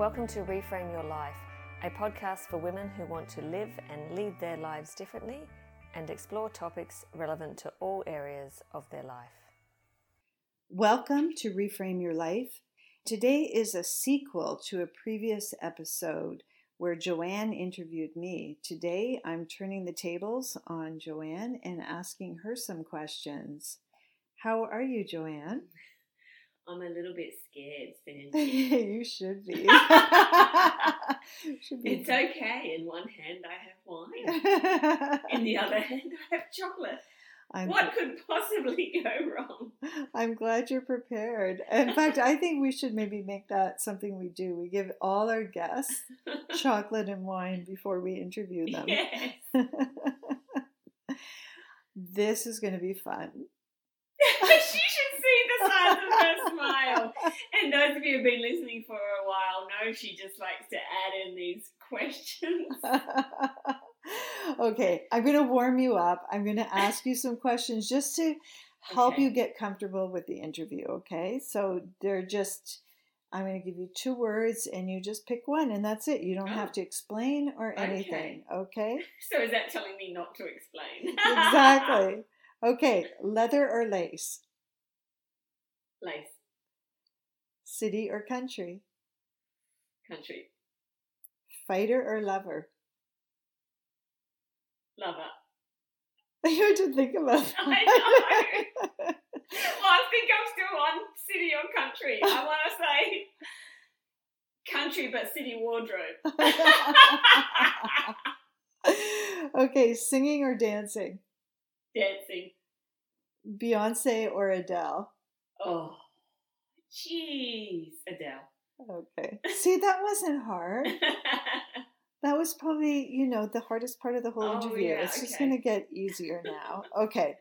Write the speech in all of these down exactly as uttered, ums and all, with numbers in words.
Welcome to Reframe Your Life, a podcast for women who want to live and lead their lives differently and explore topics relevant to all areas of their life. Welcome to Reframe Your Life. Today is a sequel to a previous episode where Joanne interviewed me. Today I'm turning the tables on Joanne and asking her some questions. How are you, Joanne? I'm a little bit scared, Sandy. You should be. should be. It's okay. In one hand I have wine. In the other hand I have chocolate. I'm what could possibly go wrong? I'm glad you're prepared. In fact, I think we should maybe make that something we do. We give all our guests chocolate and wine before we interview them. Yes. This is going to be fun. She should see the size of her smile. And those of you who've been listening for a while know she just likes to add in these questions. Okay, I'm going to warm you up. I'm going to ask you some questions just to help okay. you get comfortable with the interview, okay? So they're just, I'm going to give you two words and you just pick one and that's it. You don't oh. have to explain or anything, okay. okay? So is that telling me not to explain? Exactly. Okay, leather or lace? Lace. City or country? Country. Fighter or lover? Lover. You had to think about that. I know. Well, I think I'm still on city or country. I want to say country but city wardrobe. Okay, singing or dancing? Dancing. Beyonce or Adele? Oh, jeez, Adele. Okay. See, that wasn't hard. That was probably, you know, the hardest part of the whole oh, interview. Yeah, it's okay. just going to get easier now. Okay.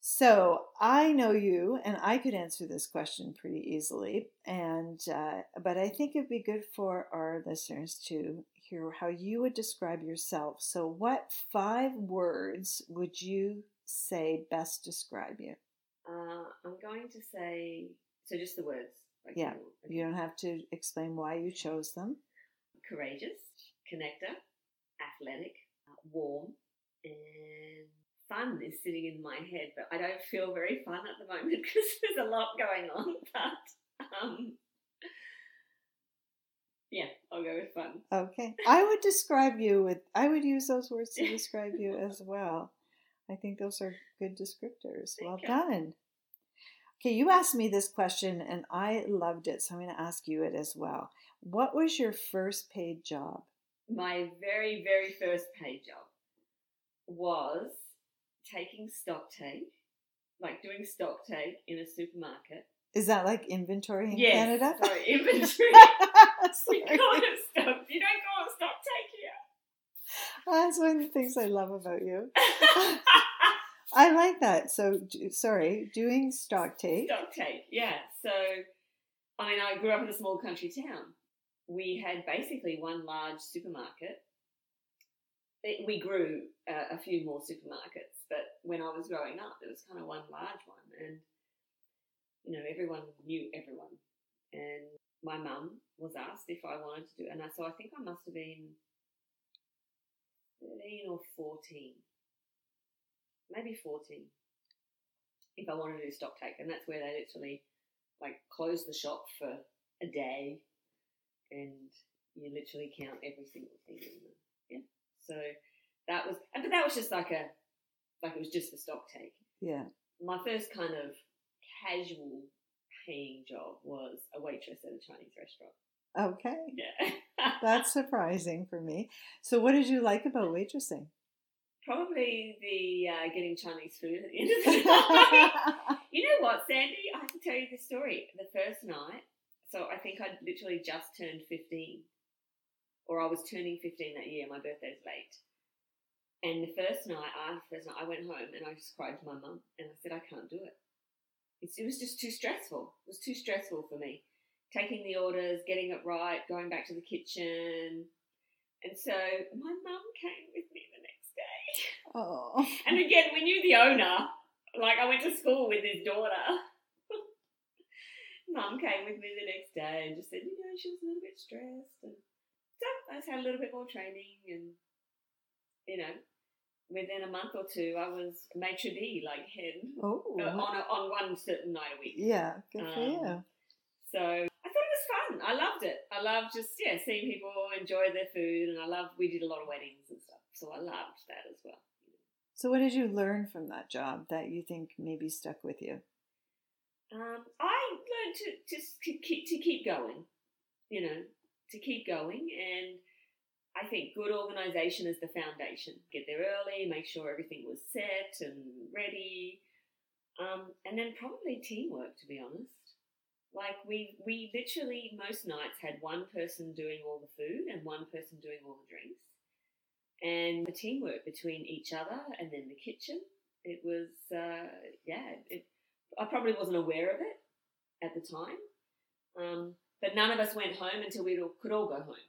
So I know you, and I could answer this question pretty easily, and uh, but I think it'd be good for our listeners to hear how you would describe yourself. So what five words would you say best describe you? Uh, I'm going to say, so just the words. Like yeah. You, you don't have to explain why you chose them. Courageous, connector, athletic, warm, and fun is sitting in my head, but I don't feel very fun at the moment because there's a lot going on, but um, yeah, I'll go with fun. Okay. I would describe you with, I would use those words to describe you as well. I think those are good descriptors. Well okay. done. Okay, you asked me this question and I loved it, so I'm going to ask you it as well. What was your first paid job? My very, very first paid job was taking stock take, like doing stock take in a supermarket. Is that like inventory in yes, Canada? Yes, sorry, inventory. Sorry. We call it stock. You don't call it stock take here. That's one of the things I love about you. I like that. So, sorry, doing stock take. Stock take, yeah. So, I mean, I grew up in a small country town. We had basically one large supermarket. It, we grew uh, a few more supermarkets, but when I was growing up, there was kind of one large one, and you know, everyone knew everyone. And my mum was asked if I wanted to do, and I, so I think I must have been thirteen or fourteen, maybe fourteen, if I wanted to do stock take, and that's where they literally. Like close the shop for a day and you literally count every single thing in them. Yeah. So that was, but that was just like a, like it was just for stock take. Yeah. My first kind of casual paying job was a waitress at a Chinese restaurant. Okay. Yeah. That's surprising for me. So what did you like about waitressing? Probably the uh, getting Chinese food at the end of the night. You know what, Sandy? I have to tell you the story. The first night, so I think I'd literally just turned fifteen, or I was turning fifteen that year. My birthday's late. And the first night, I, the first night, I went home and I just cried to my mum and I said, I can't do it. It's, it was just too stressful. It was too stressful for me. Taking the orders, getting it right, going back to the kitchen. And so my mum came with me the next day. Oh. And again, we knew the owner. Like, I went to school with his daughter. Mum came with me the next day and just said, you know, she was a little bit stressed. And so I just had a little bit more training and, you know, within a month or two, I was maitre d', like head, oh, uh, on a, on one certain night a week. Yeah, good for um, you. So I thought it was fun. I loved it. I loved just, yeah, seeing people enjoy their food, and I loved, we did a lot of weddings and stuff, so I loved that as well. So what did you learn from that job that you think maybe stuck with you? Um, I learned to just to keep, to keep going, you know, to keep going, and I think good organisation is the foundation. Get there early, make sure everything was set and ready, um, and then probably teamwork, to be honest. Like we, we literally most nights had one person doing all the food and one person doing all the drinks, and the teamwork between each other and then the kitchen. It was, uh, yeah, it, I probably wasn't aware of it at the time, um, but none of us went home until we could all go home.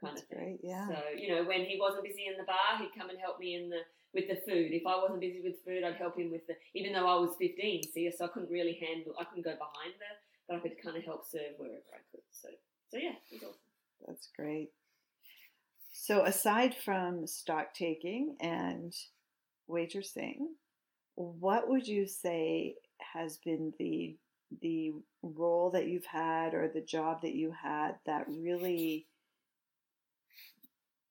Kind That's of thing. Great, yeah. So, you know, when he wasn't busy in the bar, he'd come and help me in the with the food. If I wasn't busy with food, I'd help him with the, even though I was fifteen, see, so I couldn't really handle, I couldn't go behind the, but I could kind of help serve wherever I could. So, so yeah, it was awesome. That's great. So aside from stock taking and waitressing, what would you say has been the the role that you've had or the job that you had that really...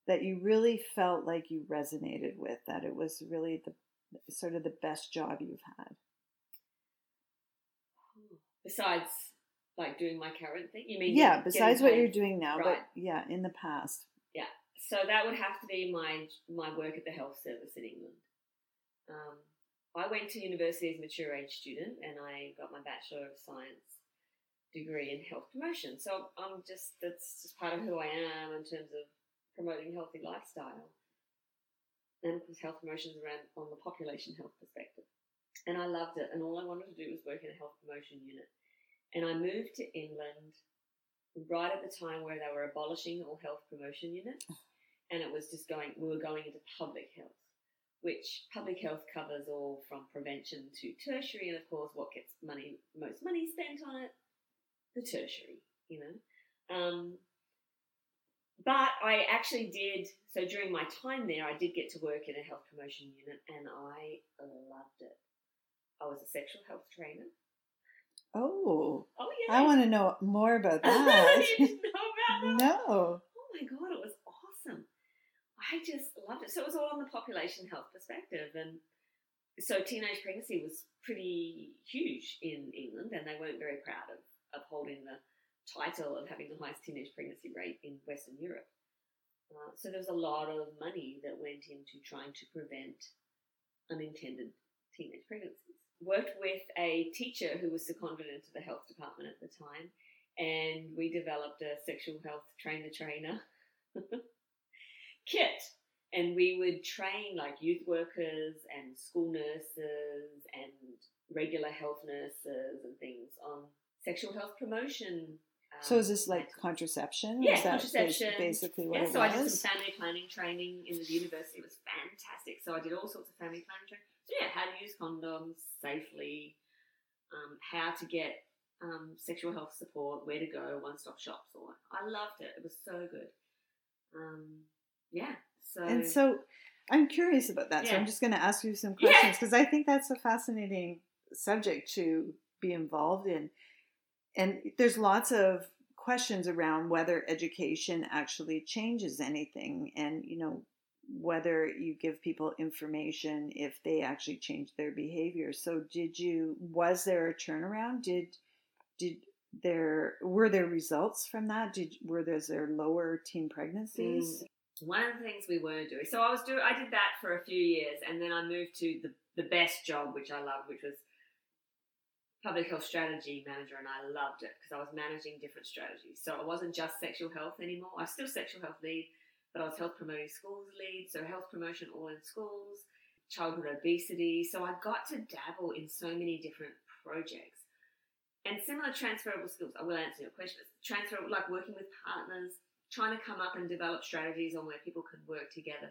that you really felt like you resonated with, that it was really the sort of the best job you've had? Besides, like, doing my current thing? You mean? Yeah, besides what you're doing now, right. But, yeah, in the past. Yeah, so that would have to be my my work at the health service in England. Um, I went to university as a mature age student, and I got my Bachelor of Science degree in health promotion. So I'm just, that's just part of who I am in terms of promoting healthy lifestyle, and of course health promotions around on the population health perspective. And I loved it, and all I wanted to do was work in a health promotion unit. And I moved to England right at the time where they were abolishing all health promotion units, and it was just going, we were going into public health, which public health covers all from prevention to tertiary, and of course what gets money, most money spent on it, the tertiary, you know. Um, But I actually did, so during my time there, I did get to work in a health promotion unit, and I loved it. I was a sexual health trainer. Oh. Oh, yeah. I want to know more about that. You didn't know about that? No. Oh, my God, it was awesome. I just loved it. So it was all on the population health perspective. And so teenage pregnancy was pretty huge in England, and they weren't very proud of upholding the title of having the highest teenage pregnancy rate in Western Europe. Uh, so there was a lot of money that went into trying to prevent unintended teenage pregnancies. Worked with a teacher who was seconded into the health department at the time, and we developed a sexual health trainer-trainer kit. And we would train like youth workers and school nurses and regular health nurses and things on sexual health promotion. Um, so is this like contraception? Yeah, contraception. Basically what yeah, it so was? I did some family planning training in the university. It was fantastic. So I did all sorts of family planning training. So yeah, how to use condoms safely, um, how to get um, sexual health support, where to go, one-stop shops. All I loved it. It was so good. Um, yeah. So And so I'm curious about that. Yeah. So I'm just going to ask you some questions because yeah. I think that's a fascinating subject to be involved in. And there's lots of questions around whether education actually changes anything, and, you know, whether you give people information if they actually change their behavior. So did you, was there a turnaround? Did, did there, were there results from that? Did, were there, there lower teen pregnancies? Mm. One of the things we were doing, so I was doing, I did that for a few years, and then I moved to the, the best job, which I loved, which was public health strategy manager, and I loved it because I was managing different strategies. So I wasn't just sexual health anymore. I was still sexual health lead, but I was health promoting schools lead, so health promotion all in schools, childhood obesity. So I got to dabble in so many different projects. And similar transferable skills, I will answer your question, transferable, like working with partners, trying to come up and develop strategies on where people can work together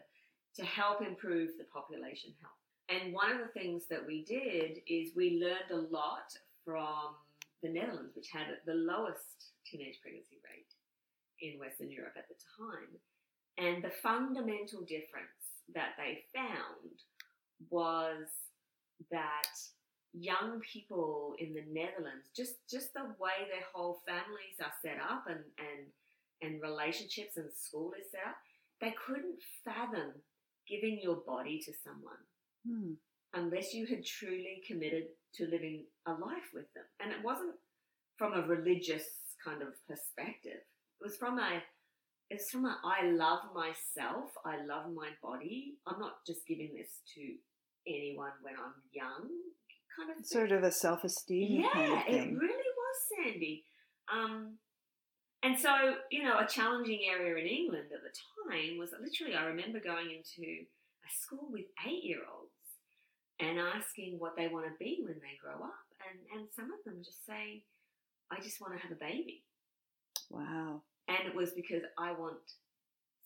to help improve the population health. And one of the things that we did is we learned a lot from the Netherlands, which had the lowest teenage pregnancy rate in Western Europe at the time. And the fundamental difference that they found was that young people in the Netherlands, just, just the way their whole families are set up and, and, and relationships and school is set up, they couldn't fathom giving your body to someone hmm. unless you had truly committed to living a life with them. And it wasn't from a religious kind of perspective. It was from a, it's from a, I love myself, I love my body. I'm not just giving this to anyone when I'm young kind of thing. Sort of a self-esteem yeah, kind of thing. It really was, Sandy. Um, and so, you know, a challenging area in England at the time was literally, I remember going into a school with eight-year-olds and asking what they want to be when they grow up. And, and some of them just say, I just want to have a baby. Wow. And it was because I want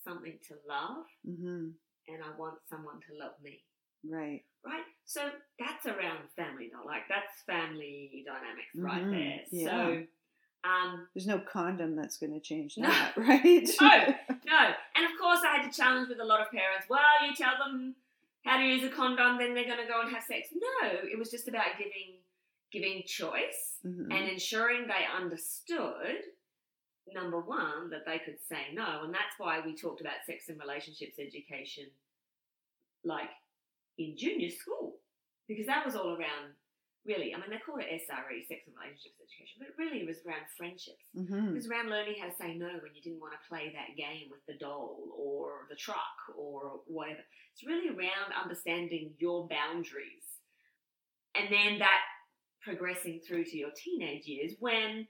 something to love mm-hmm. and I want someone to love me. Right. Right? So that's around family, though. Like, that's family dynamics mm-hmm. right there. Yeah. So um, there's no condom that's going to change that, no, right? no, no. And, of course, I had to challenge with a lot of parents, well, you tell them how to use a condom, then they're going to go and have sex. No, it was just about giving giving choice mm-hmm. and ensuring they understood, number one, that they could say no. And that's why we talked about sex and relationships education, like, in junior school, because that was all around, really, I mean, they called it S R E, sex and relationships education, but it really was around friendships. Mm-hmm. It was around learning how to say no when you didn't want to play that game with the doll or the truck or whatever. It's really around understanding your boundaries, and then that progressing through to your teenage years when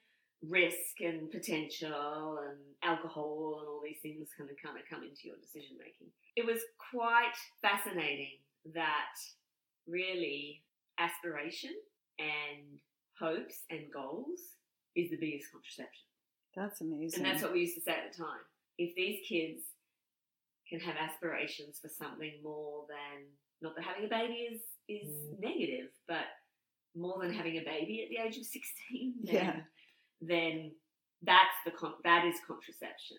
risk and potential and alcohol and all these things kind of, kind of come into your decision making. It was quite fascinating that really aspiration and hopes and goals is the biggest contraception. That's amazing. And that's what we used to say at the time. If these kids can have aspirations for something more than, not that having a baby is, is mm. negative, but more than having a baby at the age of sixteen, then, yeah. then that's the that is contraception.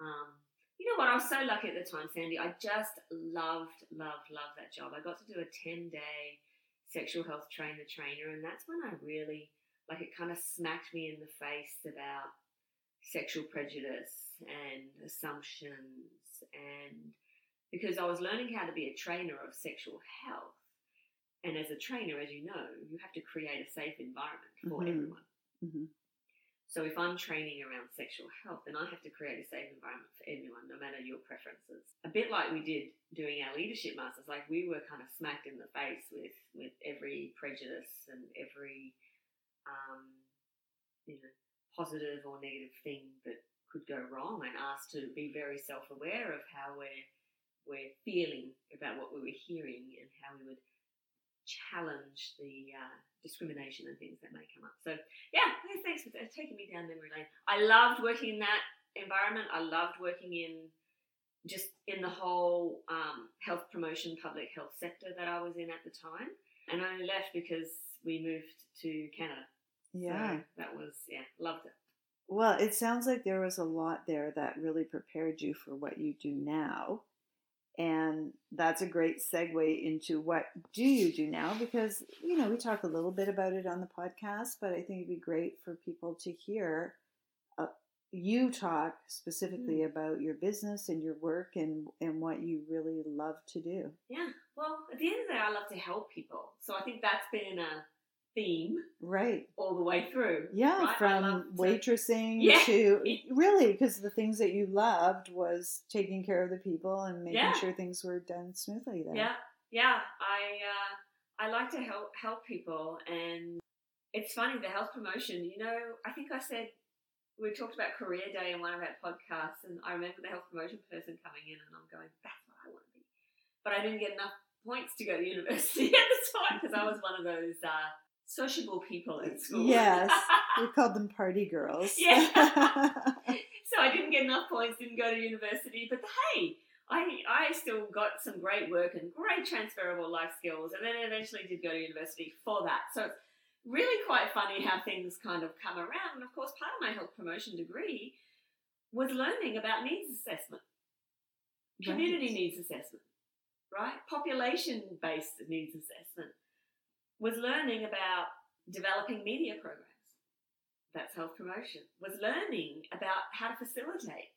Um, you know what? I was so lucky at the time, Sandy. I just loved, loved, loved that job. I got to do a ten-day sexual health train the trainer, and that's when I really, like, it kind of smacked me in the face about sexual prejudice and assumptions, and because I was learning how to be a trainer of sexual health. And as a trainer, as you know, you have to create a safe environment for mm-hmm. everyone. Mm-hmm. So if I'm training around sexual health, then I have to create a safe environment for everyone, no matter your preferences. A bit like we did doing our leadership masters, like we were kind of smacked in the face with, with every prejudice and every um, you know, positive or negative thing that could go wrong, and asked to be very self-aware of how we're, we're feeling about what we were hearing and how we would challenge the uh, discrimination and things that may come up. So yeah, thanks for taking me down memory lane. I loved working in that environment. I loved working in just in the whole um, health promotion, public health sector that I was in at the time. And I only left because we moved to Canada. Yeah. So that was, yeah, loved it. Well, it sounds like there was a lot there that really prepared you for what you do now. And that's a great segue into what do you do now, because, you know, we talk a little bit about it on the podcast, but I think it'd be great for people to hear uh, you talk specifically mm. about your business and your work and, and what you really love to do. Yeah. Well, at the end of the day, I love to help people. So I think that's been a theme. Right. All the way through. Yeah. Right? From waitressing to, yeah. to really, because the things that you loved was taking care of the people and making yeah. sure things were done smoothly then. Yeah. Yeah. I, uh, I like to help, help people, and it's funny, the health promotion, you know, I think I said, we talked about career day in one of our podcasts, and I remember the health promotion person coming in and I'm going, that's what I want to be. But I didn't get enough points to go to university at the time because I was one of those, uh, sociable people at school. Yes. We called them party girls. Yeah. So I didn't get enough points, didn't go to university, but hey, I I still got some great work and great transferable life skills, and then eventually did go to university for that. So really quite funny how things kind of come around. And of course, part of my health promotion degree was learning about needs assessment, community right. needs assessment, right? Population-based needs assessment, was learning about developing media programs. That's health promotion. Was learning about how to facilitate.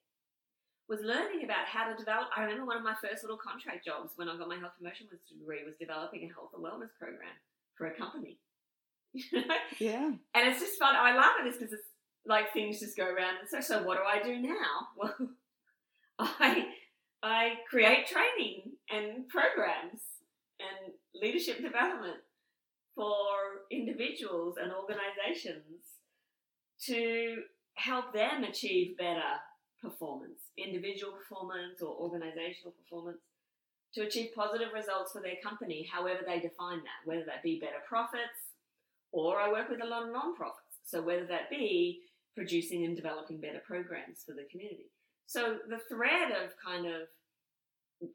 Was learning about how to develop. I remember one of my first little contract jobs when I got my health promotion degree was developing a health and wellness program for a company. Yeah. And it's just fun. I love it because it's like things just go around. And so, so what do I do now? Well, I I create training and programs and leadership development for individuals and organizations to help them achieve better performance, individual performance or organizational performance, to achieve positive results for their company, however they define that, whether that be better profits, or I work with a lot of non-profits. So whether that be producing and developing better programs for the community. So the thread of kind of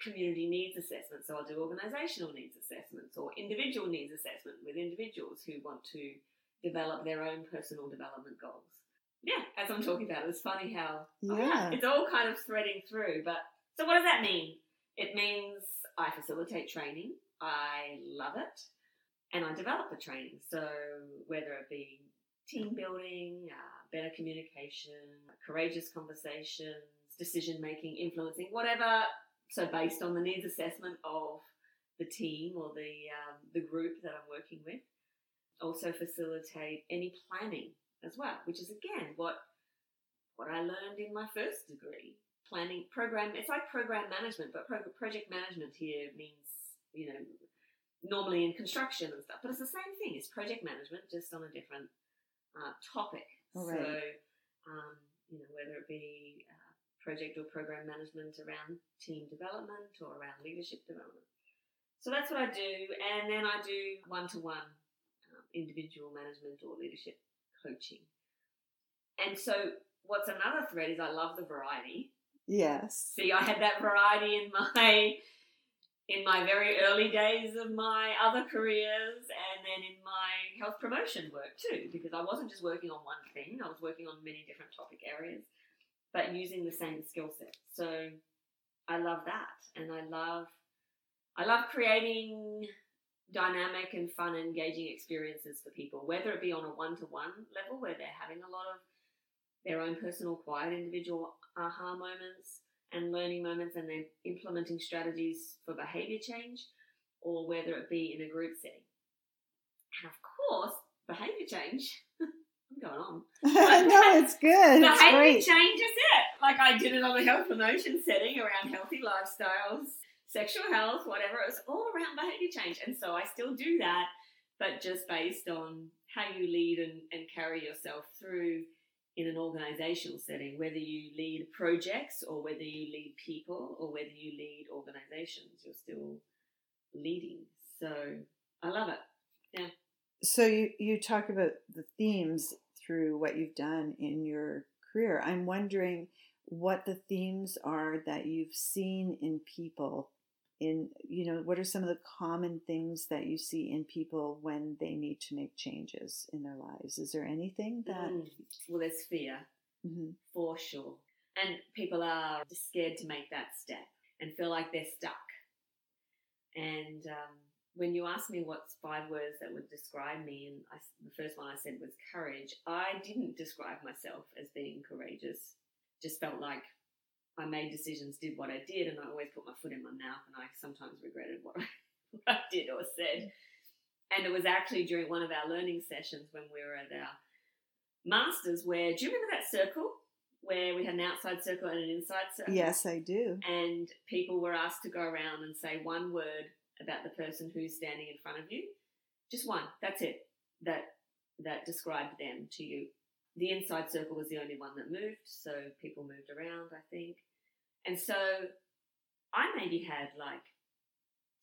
community needs assessments, so I'll do organizational needs assessments or individual needs assessment with individuals who want to develop their own personal development goals. Yeah, as I'm talking about, it's funny how yeah. Oh yeah, it's all kind of threading through. But so what does that mean? It means I facilitate training. I love it. And I develop the training. So whether it be team building, uh, better communication, courageous conversations, decision-making, influencing, whatever. So based on the needs assessment of the team or the um, the group that I'm working with. Also facilitate any planning as well, which is again what what I learned in my first degree. Planning, program, it's like program management, but pro- project management here means, you know, normally in construction and stuff, but it's the same thing. It's project management, just on a different uh, topic. All right. So, um, you know, whether it be uh, project or program management around team development or around leadership development. So that's what I do, and then I do one-to-one individual management or leadership coaching. And so what's another thread is I love the variety. Yes. See, I had that variety in my in my very early days of my other careers and then in my health promotion work too, because I wasn't just working on one thing. I was working on many different topic areas, but using the same skill set. So I love that. And I love I love creating dynamic and fun, engaging experiences for people, whether it be on a one-to-one level where they're having a lot of their own personal, quiet, individual aha moments and learning moments and they're implementing strategies for behaviour change, or whether it be in a group setting. And of course, behaviour change, I'm going on. No, it's good. Behaviour change is it. Like I did it on a health promotion setting around healthy lifestyles, sexual health, whatever, it's all around behaviour change. And so I still do that, but just based on how you lead and, and carry yourself through in an organisational setting, whether you lead projects or whether you lead people or whether you lead organisations, you're still leading. So I love it. Yeah. So you, you talk about the themes through what you've done in your career. I'm wondering what the themes are that you've seen in people. In, you know, what are some of the common things that you see in people when they need to make changes in their lives? Is there anything that... Mm. Well, there's fear, mm-hmm. for sure. And people are scared to make that step and feel like they're stuck. And um, when you asked me what's five words that would describe me, and I, the first one I said was courage, I didn't describe myself as being courageous. Just felt like I made decisions, did what I did, and I always put my foot in my mouth, and I sometimes regretted what I, what I did or said. And it was actually during one of our learning sessions when we were at our masters where, do you remember that circle where we had an outside circle and an inside circle? Yes, I do. And people were asked to go around and say one word about the person who's standing in front of you. Just one. That's it. That that described them to you. The inside circle was the only one that moved, so people moved around, I think. And so I maybe had like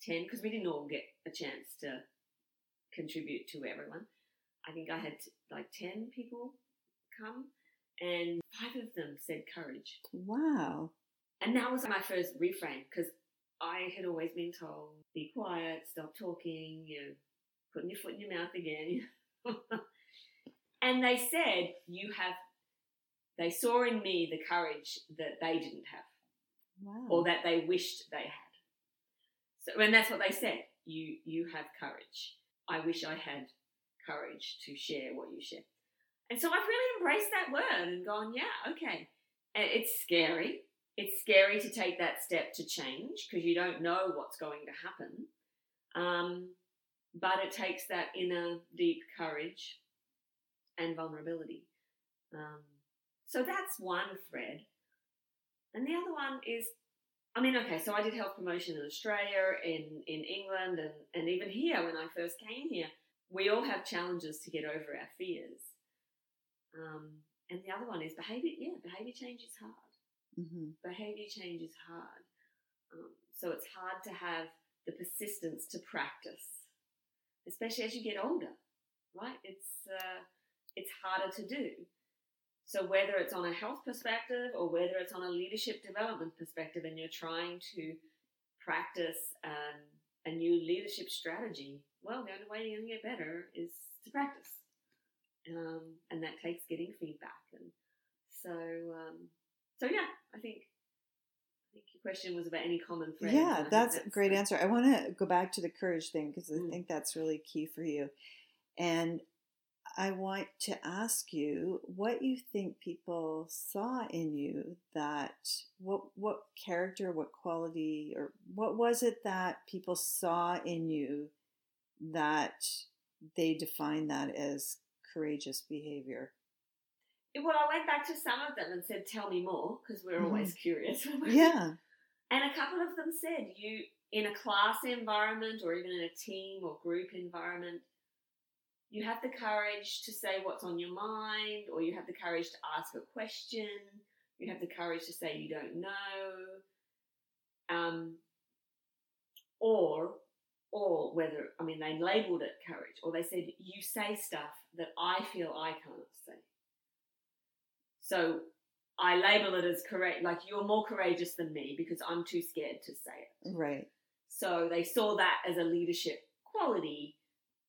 ten, because we didn't all get a chance to contribute to everyone. I think I had like ten people come, and five of them said courage. Wow. And that was my first reframe, because I had always been told, be quiet, stop talking, you know, putting your foot in your mouth again, And they said, you have, they saw in me the courage that they didn't have. Wow. Or that they wished they had. So, and that's what they said. You, you have courage. I wish I had courage to share what you share. And so I've really embraced that word and gone, yeah, okay. And it's scary. It's scary to take that step to change because you don't know what's going to happen. Um, but it takes that inner deep courage and vulnerability. Um, so that's one thread. And the other one is, I mean, okay, so I did health promotion in Australia, in, in England, and, and even here when I first came here. We all have challenges to get over our fears. Um, and the other one is behaviour, yeah, behaviour change is hard. Mm-hmm. Behaviour change is hard. Um, so it's hard to have the persistence to practice, especially as you get older, right? It's uh, it's harder to do. So whether it's on a health perspective or whether it's on a leadership development perspective and you're trying to practice um, a new leadership strategy, well, the only way you're going to get better is to practice. Um, and that takes getting feedback. And so, um, so yeah, I think, I think your question was about any common threads. Yeah, that's, that's a great that. answer. I want to go back to the courage thing because mm. I think that's really key for you. And I want to ask you what you think people saw in you that, what what character, what quality, or what was it that people saw in you that they defined that as courageous behavior? Well, I went back to some of them and said, tell me more, because we're mm. always curious. Yeah. And a couple of them said, you, in a class environment or even in a team or group environment, you have the courage to say what's on your mind, or you have the courage to ask a question. You have the courage to say you don't know. Um, or, or whether, I mean, they labelled it courage, or they said you say stuff that I feel I can't say. So I label it as correct, like you're more courageous than me because I'm too scared to say it. Right. So they saw that as a leadership quality,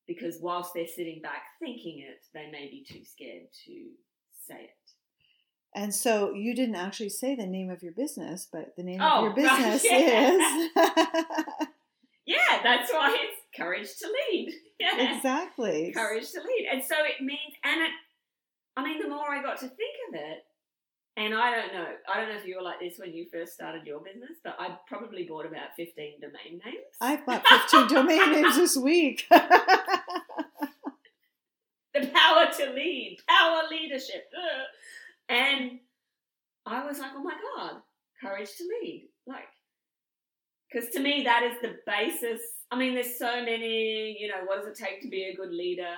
because whilst they're sitting back thinking it, they may be too scared to say it. And so you didn't actually say the name of your business, but the name oh, of your business right, yeah. is... Yeah, that's why it's Courage to Lead. Yeah. Exactly. Courage to Lead. And so it means, and it, I mean, the more I got to think of it, and I don't know, I don't know if you were like this when you first started your business, but I probably bought about fifteen domain names. I bought fifteen domain names this week. The power to lead, power leadership. And I was like, oh my God, courage to lead. Like, because to me, that is the basis. I mean, there's so many, you know, what does it take to be a good leader?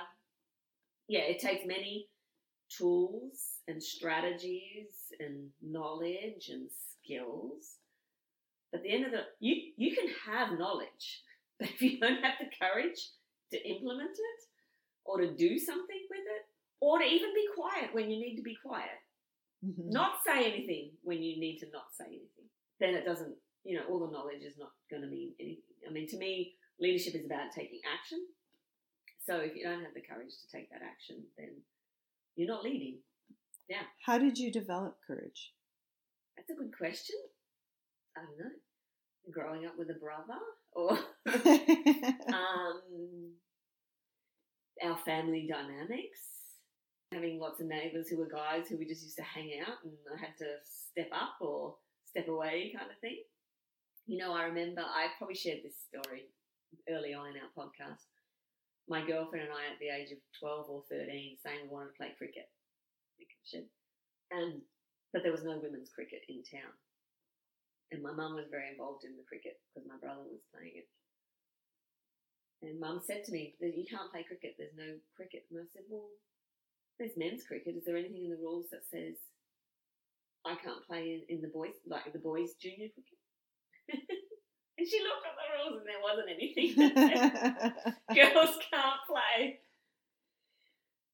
Yeah, it takes many tools and strategies and knowledge and skills. At the end of the, you you can have knowledge, but if you don't have the courage to implement it or to do something with it or to even be quiet when you need to be quiet, mm-hmm. not say anything when you need to not say anything, then it doesn't, you know, all the knowledge is not going to mean anything. I mean, to me, leadership is about taking action. So if you don't have the courage to take that action, then you're not leading. Yeah. How did you develop courage? That's a good question. I don't know. Growing up with a brother, or um, our family dynamics, having lots of neighbours who were guys who we just used to hang out, and I had to step up or step away kind of thing. You know, I remember I probably shared this story early on in our podcast. My girlfriend and I, at the age of twelve or thirteen, saying we wanted to play cricket. And, but there was no women's cricket in town. And my mum was very involved in the cricket because my brother was playing it. And mum said to me, you can't play cricket, there's no cricket. And I said, well, there's men's cricket. Is there anything in the rules that says I can't play in, in the boys, like the boys' junior cricket? And she looked at the rules and there wasn't anything that said girls can't play.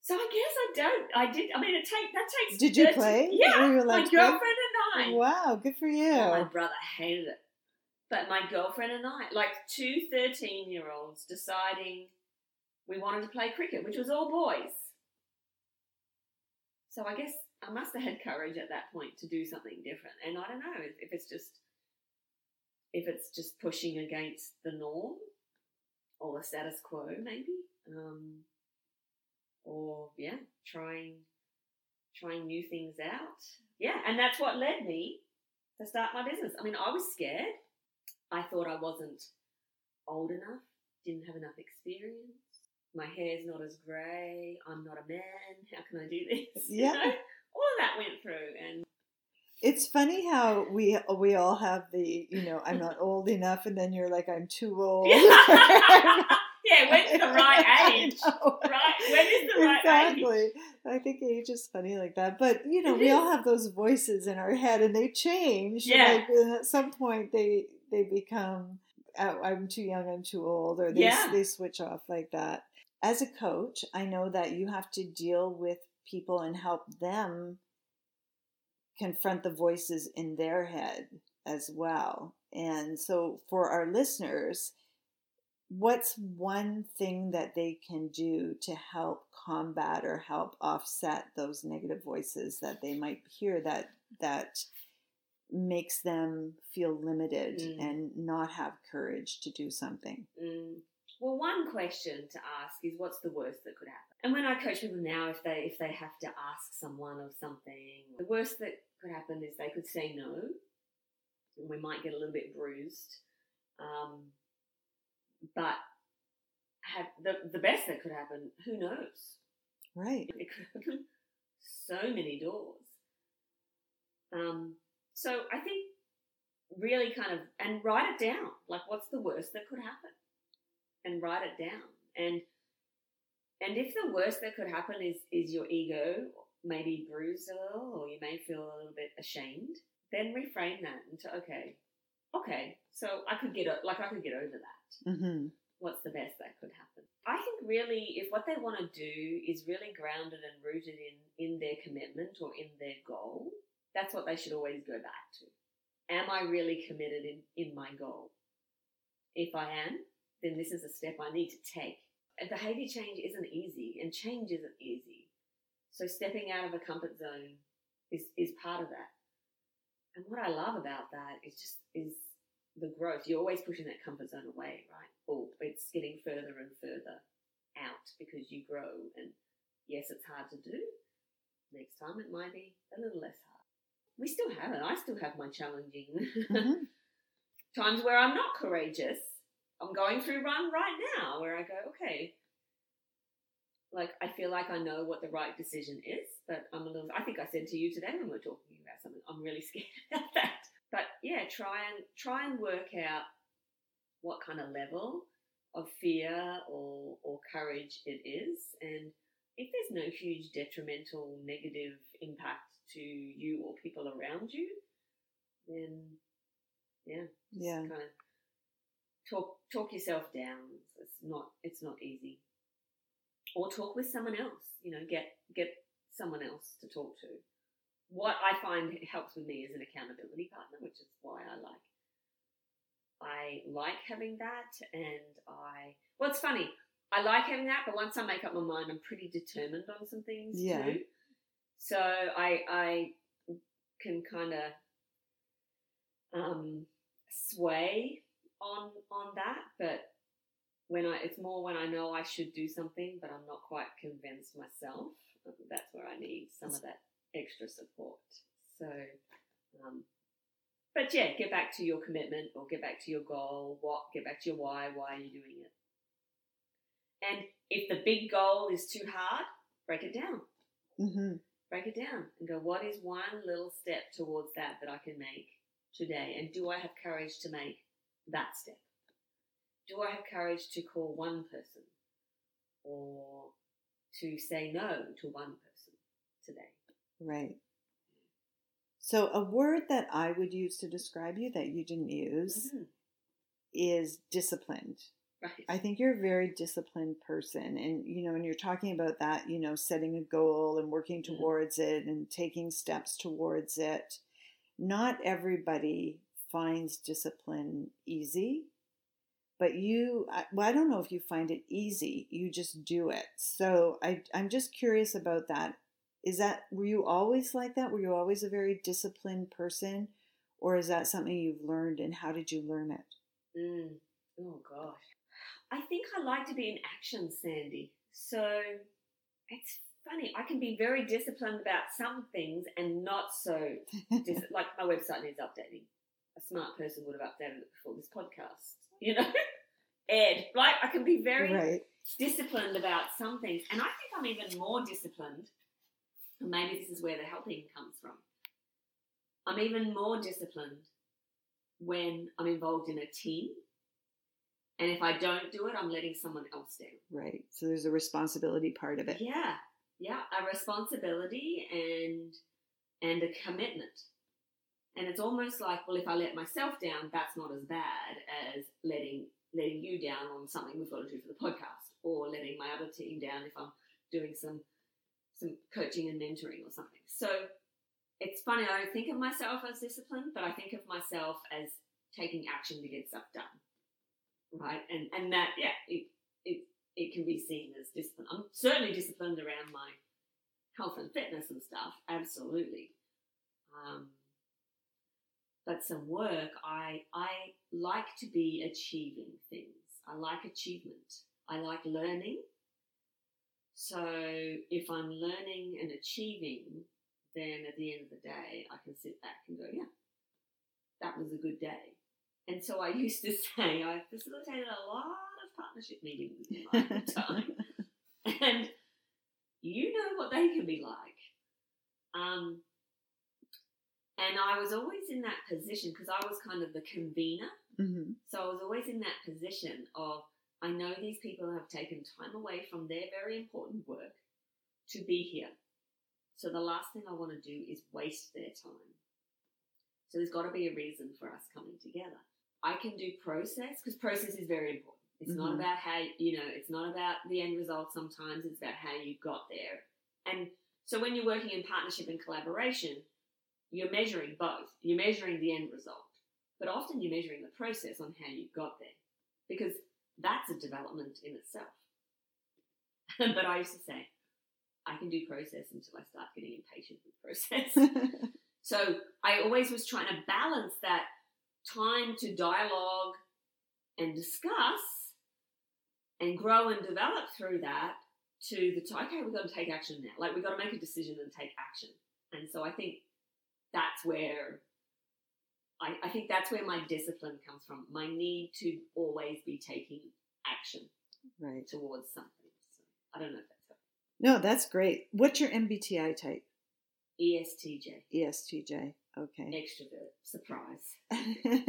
So I guess I don't, I did, I mean, it take, that takes... Did you play? Yeah, you my girlfriend play? and I. Wow, good for you. Oh, my brother hated it. But my girlfriend and I, like two thirteen-year-olds deciding we wanted to play cricket, which was all boys. So I guess I must have had courage at that point to do something different. And I don't know if, if it's just if it's just pushing against the norm or the status quo, maybe, um, or yeah, trying trying new things out. Yeah, and that's what led me to start my business. I mean, I was scared. I thought I wasn't old enough, didn't have enough experience. My hair's not as grey. I'm not a man. How can I do this? Yeah, you know? All of that went through, and it's funny how we we all have the, you know, I'm not old enough, and then you're like, I'm too old. Yeah, when's the right age? Right? When is the right exactly. age? Exactly. I think age is funny like that. But, you know, it we is. all have those voices in our head, and they change. Yeah. Like, at some point, they they become, oh, I'm too young, I'm too old, or they yeah. they switch off like that. As a coach, I know that you have to deal with people and help them confront the voices in their head as well. And so for our listeners, what's one thing that they can do to help combat or help offset those negative voices that they might hear that that makes them feel limited mm. and not have courage to do something? Mm. Well, one question to ask is, what's the worst that could happen? And when I coach people now, if they if they have to ask someone of something, the worst that could happen is they could say no, and we might get a little bit bruised. Um, but have, the the best that could happen, who knows? Right. It could open so many doors. Um. So I think really kind of, and write it down. Like, what's the worst that could happen? And write it down. And and if the worst that could happen is, is your ego maybe bruised a little, or you may feel a little bit ashamed, then reframe that into, okay, okay, so I could get like I could get over that. Mm-hmm. What's the best that could happen? I think really if what they want to do is really grounded and rooted in, in their commitment or in their goal, that's what they should always go back to. Am I really committed in, in my goal? If I am, then this is a step I need to take. Behaviour change isn't easy, and change isn't easy. So stepping out of a comfort zone is, is part of that. And what I love about that is just is the growth. You're always pushing that comfort zone away, right? Or it's getting further and further out because you grow. And yes, it's hard to do. Next time it might be a little less hard. We still have it. I still have my challenging mm-hmm. times where I'm not courageous. I'm going through one right now where I go, okay, like I feel like I know what the right decision is, but I'm a little, I think I said to you today when we were talking about something, I'm really scared about that. But yeah, try and try and work out what kind of level of fear or, or courage it is. And if there's no huge detrimental negative impact to you or people around you, then yeah, just yeah. kind of Talk talk yourself down. It's not it's not easy. Or talk with someone else. You know, get get someone else to talk to. What I find helps with me is an accountability partner, which is why I like. I like having that, and I. Well, it's funny. I like having that, but once I make up my mind, I'm pretty determined on some things yeah. too. So I I can kind of um, sway. on on that, but when I it's more when I know I should do something but I'm not quite convinced myself, that's where I need some of that extra support. So um but yeah, get back to your commitment or get back to your goal. What get back to your why why are you doing it? And if the big goal is too hard, break it down. Mm-hmm. Break it down and go, what is one little step towards that that I can make today? And do I have courage to make that step? Do I have courage to call one person or to say no to one person today? Right. So a word that I would use to describe you that you didn't use mm-hmm. is disciplined. Right. I think you're a very disciplined person. And, you know, when you're talking about that, you know, setting a goal and working towards mm-hmm. it and taking steps towards it, not everybody finds discipline easy. But you, I, well, I don't know if you find it easy. You just do it. So I, I'm just curious about that. Is that, were you always like that? Were you always a very disciplined person? Or is that something you've learned, and how did you learn it? Mm. Oh, gosh. I think I like to be in action, Sandy. So it's funny. I can be very disciplined about some things and not so, dis- like my website needs updating. A smart person would have updated it before this podcast, you know, Ed, right? I can be very right. disciplined about some things. And I think I'm even more disciplined. And maybe this is where the helping comes from. I'm even more disciplined when I'm involved in a team. And if I don't do it, I'm letting someone else down. Right. So there's a responsibility part of it. Yeah. Yeah. A responsibility and and a commitment. And it's almost like, well, if I let myself down, that's not as bad as letting letting you down on something we've got to do for the podcast, or letting my other team down if I'm doing some some coaching and mentoring or something. So it's funny, I don't think of myself as disciplined, but I think of myself as taking action to get stuff done. Right, and and that yeah, it it it can be seen as discipline. I'm certainly disciplined around my health and fitness and stuff, absolutely. Um, but some work, I I like to be achieving things. I like achievement. I like learning. So if I'm learning and achieving, then at the end of the day, I can sit back and go, yeah, that was a good day. And so I used to say I facilitated a lot of partnership meetings in my time, and you know what they can be like. Um, and I was always in that position because I was kind of the convener. Mm-hmm. So I was always in that position of, I know these people have taken time away from their very important work to be here. So the last thing I want to do is waste their time. So there's got to be a reason for us coming together. I can do process, because process is very important. It's mm-hmm. not about how, you know, it's not about the end result sometimes. It's about how you got there. And so when you're working in partnership and collaboration, you're measuring both. You're measuring the end result. But often you're measuring the process on how you got there, because that's a development in itself. But I used to say, I can do process until I start getting impatient with process. So I always was trying to balance that time to dialogue and discuss and grow and develop through that to the, t- okay, we've got to take action now. Like, we've got to make a decision and take action. And so I think that's where, I, I think that's where my discipline comes from. My need to always be taking action right. towards something. So I don't know if that's helpful. No, that's great. What's your M B T I type? E S T J. E S T J, okay. Extrovert, surprise.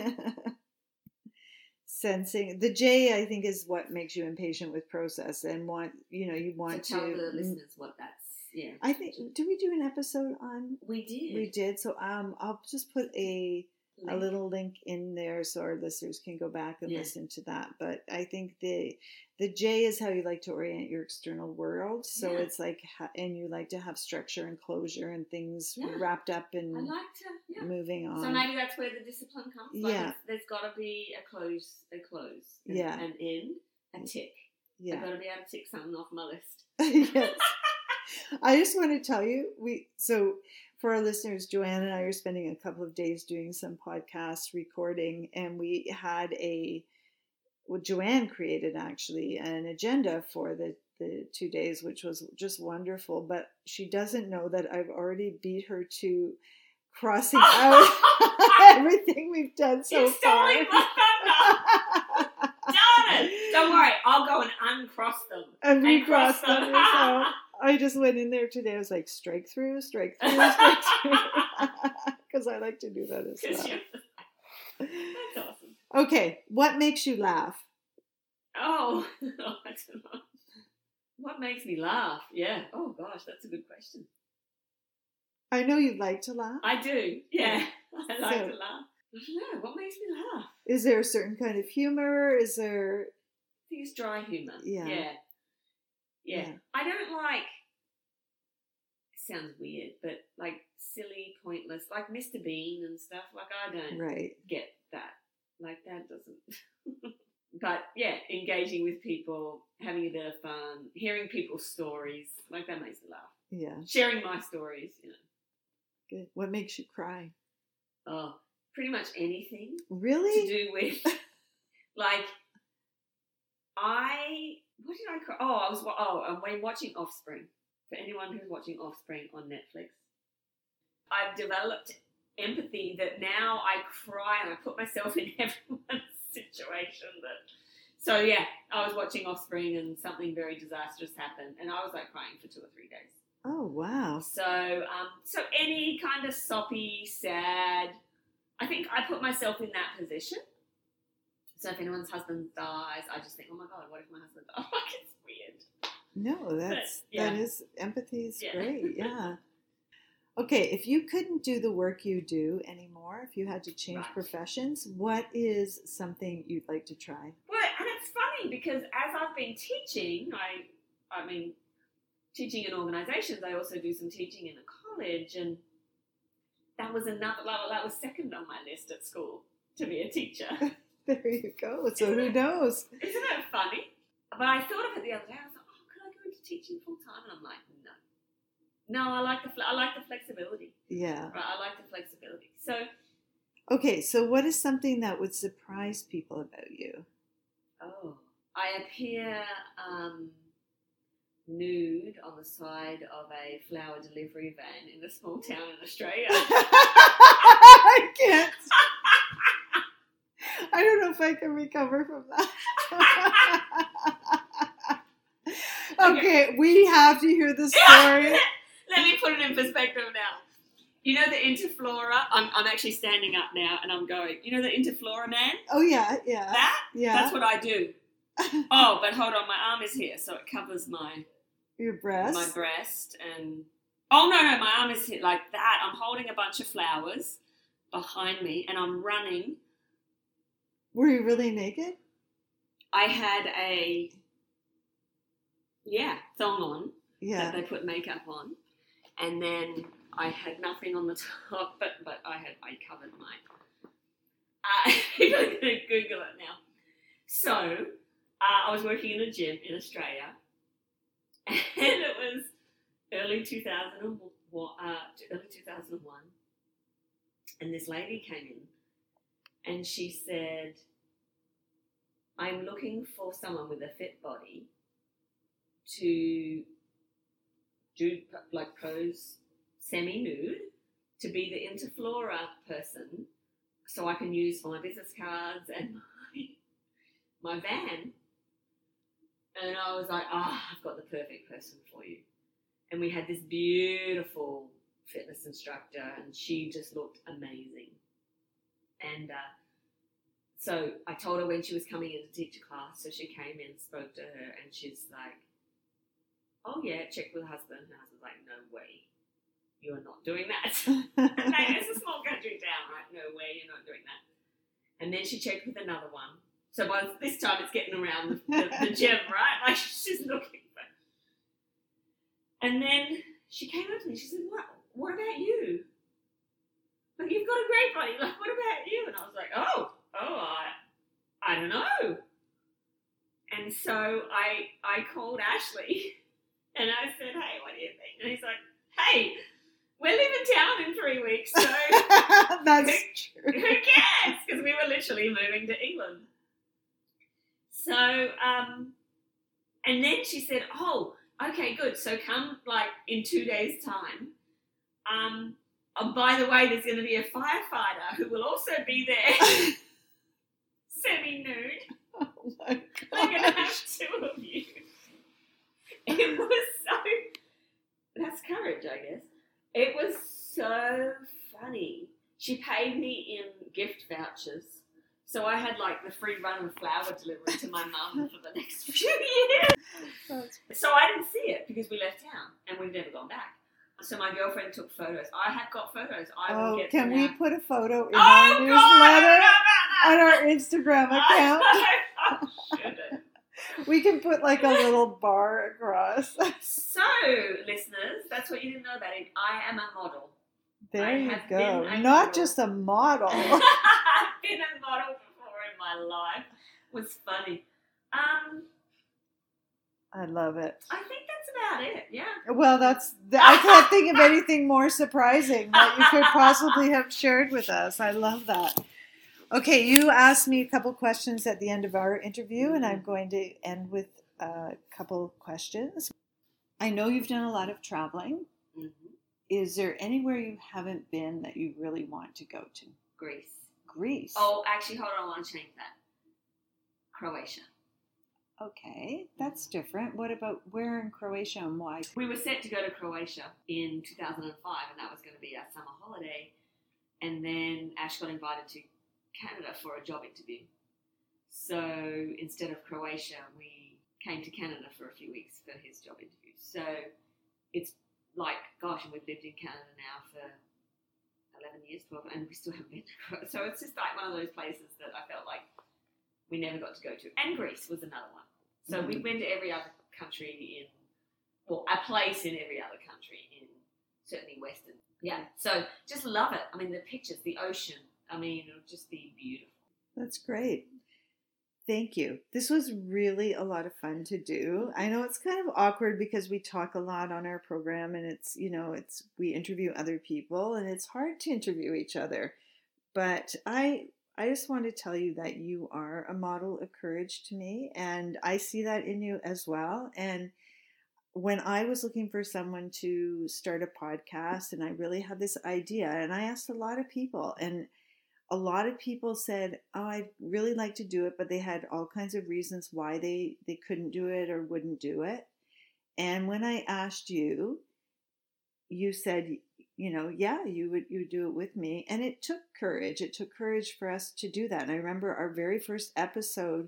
Sensing. The J, I think, is what makes you impatient with process and want, you know, you want so to. Tell the listeners what that's, yeah. I think, did we do an episode on? We did. We did. So um, I'll just put a link. a little link in there so our listeners can go back and yeah. listen to that. But I think the the J is how you like to orient your external world. So yeah. it's like, and you like to have structure and closure and things yeah. wrapped up and I like to, yeah. moving on. So maybe that's where the discipline comes. Like yeah. there's got to be a close, a close, and, yeah. an end, a tick. Yeah. I've got to be able to tick something off my list. Yes. I just want to tell you, we so for our listeners, Joanne and I are spending a couple of days doing some podcast recording, and we had a, well, Joanne created actually an agenda for the, the two days, which was just wonderful, but she doesn't know that I've already beat her to crossing out everything we've done so You're far. Darn it! Don't worry, I'll go and uncross them. And recross them. them I just went in there today. I was like, strike through, strike through, strike through. Because I like to do that as well. That's awesome. Okay. What makes you laugh? Oh, I don't know. What makes me laugh? Yeah. Oh, gosh, that's a good question. I know you like to laugh. I do. Yeah. I like so, to laugh. I don't know. What makes me laugh? Is there a certain kind of humor? Is there... I think it's dry humor. Yeah. Yeah. Yeah. yeah, I don't like, it sounds weird, but like silly, pointless, like Mister Bean and stuff, like I don't right. get that. Like that doesn't But yeah, engaging with people, having a bit of fun, hearing people's stories, like that makes me laugh. Yeah. Sharing my stories, you know. Good. What makes you cry? Oh, pretty much anything. Really? To do with, like, I, what did I cry? Oh, I was, oh, when watching Offspring, for anyone who's watching Offspring on Netflix, I've developed empathy that now I cry and I put myself in everyone's situation. That so yeah, I was watching Offspring and something very disastrous happened, and I was like crying for two or three days. Oh wow! So um, so any kind of soppy, sad. I think I put myself in that position. So if anyone's husband dies, I just think, oh my god, what if my husband dies? Like it's weird. No, that's but, yeah. that is empathy is yeah. great. Yeah. Okay, if you couldn't do the work you do anymore, if you had to change right. professions, what is something you'd like to try? Well, and it's funny because as I've been teaching, I I mean, teaching in organisations, I also do some teaching in a college, and that was another, that was second on my list at school, to be a teacher. There you go. So isn't who it, knows? Isn't it funny? But I thought of it the other day. I was like, oh, could I go into teaching full time? And I'm like, no. No, I like the I like the flexibility. Yeah. Right, I like the flexibility. So, okay, so what is something that would surprise people about you? Oh, I appear um, nude on the side of a flower delivery van in a small town in Australia. I can't. I don't know if I can recover from that. okay, okay, we have to hear the story. Let me put it in perspective now. You know the Interflora? I'm I'm actually standing up now and I'm going, you know the Interflora man? Oh, yeah, yeah. That? Yeah. That's what I do. Oh, but hold on, my arm is here, so it covers my... Your breast? My breast and... Oh, no, no, my arm is here like that. I'm holding a bunch of flowers behind me and I'm running. Were you really naked? I had a, yeah, thong on. Yeah. That they put makeup on. And then I had nothing on the top, but, but I had I covered my. Uh, people are going to Google it now. So uh, I was working in a gym in Australia, and it was early two thousand and one, uh, early two thousand and one, and this lady came in, and she said, "I'm looking for someone with a fit body to." Do like pose semi-nude to be the Interflora person so I can use for my business cards and my, my van. And I was like, ah, oh, I've got the perfect person for you. And we had this beautiful fitness instructor and she just looked amazing. And uh, so I told her when she was coming in to teach a class, so she came in, spoke to her, and she's like, oh, yeah, check with her husband. And her husband's like, no way, you're not doing that. And they, it's a small country town, right? No way, you're not doing that. And then she checked with another one. So by this time, it's getting around the, the, the gym, right? Like, she's looking for it. And then she came up to me. She said, what, what about you? Like, you've got a great body. Like, what about you? And I was like, oh, oh, I, I don't know. And so I, I called Ashley. And I said, hey, what do you think? And he's like, hey, we're leaving town in three weeks, so that's who, true. Who cares? Because we were literally moving to England. So, um, and then she said, oh, okay, good. So come, like, in two days' time. Um, oh, by the way, there's going to be a firefighter who will also be there semi-nude. Oh, my God. We're going to have two of you. It was so, that's courage, I guess. It was so funny. She paid me in gift vouchers. So I had like the free run of flower delivery to my mum for the next few years. So I didn't see it because we left town and we've never gone back. So my girlfriend took photos. I have got photos. I will oh, get them. Can we out. Put a photo in oh, our God, newsletter on our Instagram account? I know. I shouldn't. We can put like a little bar across. So, listeners, that's what you didn't know about it. I am a model. There you go. Not model. Just a model. I've been a model before in my life. was funny. Um, I love it. I think that's about it, yeah. Well, that's I can't think of anything more surprising that you could possibly have shared with us. I love that. Okay, you asked me a couple questions at the end of our interview, and I'm going to end with a couple questions. I know you've done a lot of traveling. Mm-hmm. Is there anywhere you haven't been that you really want to go to? Greece. Greece. Oh, actually, hold on, I want to change that. Croatia. Okay, that's different. What about where in Croatia and why? We were set to go to Croatia in two thousand five, and that was going to be our summer holiday. And then Ash got invited to Canada for a job interview. So instead of Croatia, we came to Canada for a few weeks for his job interview. So it's like, gosh, and we've lived in Canada now for eleven years, twelve, and we still haven't been to Croatia. So it's just like one of those places that I felt like we never got to go to. And Greece was another one. So mm-hmm. we went to every other country in, well, a place in every other country in certainly Western. Yeah, so just love it. I mean, the pictures, the ocean, I mean, it'll just be beautiful. That's great. Thank you. This was really a lot of fun to do. I know it's kind of awkward because we talk a lot on our program and it's, you know, it's we interview other people and it's hard to interview each other. But I I just want to tell you that you are a model of courage to me, and I see that in you as well. And when I was looking for someone to start a podcast, and I really had this idea, and I asked a lot of people, and a lot of people said, oh, I'd really like to do it, but they had all kinds of reasons why they, they couldn't do it or wouldn't do it. And when I asked you, you said, you know, yeah, you would you would do it with me. And it took courage. It took courage for us to do that. And I remember our very first episode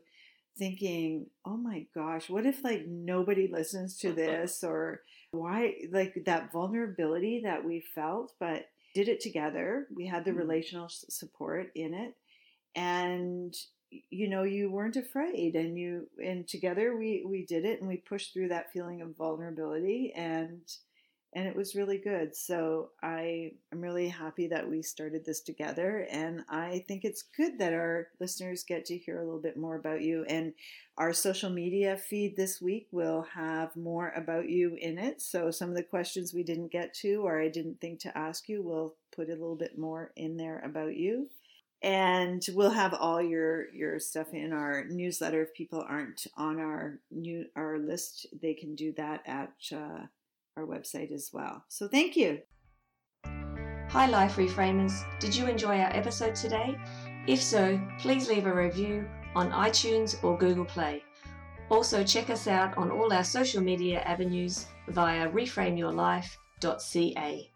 thinking, oh my gosh, what if like nobody listens to this or why, like that vulnerability that we felt, but did it together. We had the mm-hmm. relational support in it, and you know, you weren't afraid, and you and together we we did it, and we pushed through that feeling of vulnerability, and and it was really good. So I am really happy that we started this together, and I think it's good that our listeners get to hear a little bit more about you. And our social media feed this week will have more about you in it. So some of the questions we didn't get to or I didn't think to ask you, we'll put a little bit more in there about you. And we'll have all your, your stuff in our newsletter. If people aren't on our new our list, they can do that at... Uh, our website as well. So thank you. Hi Life Reframers, did you enjoy our episode today? If so, please leave a review on iTunes or Google Play. Also check us out on all our social media avenues via reframe your life dot c a.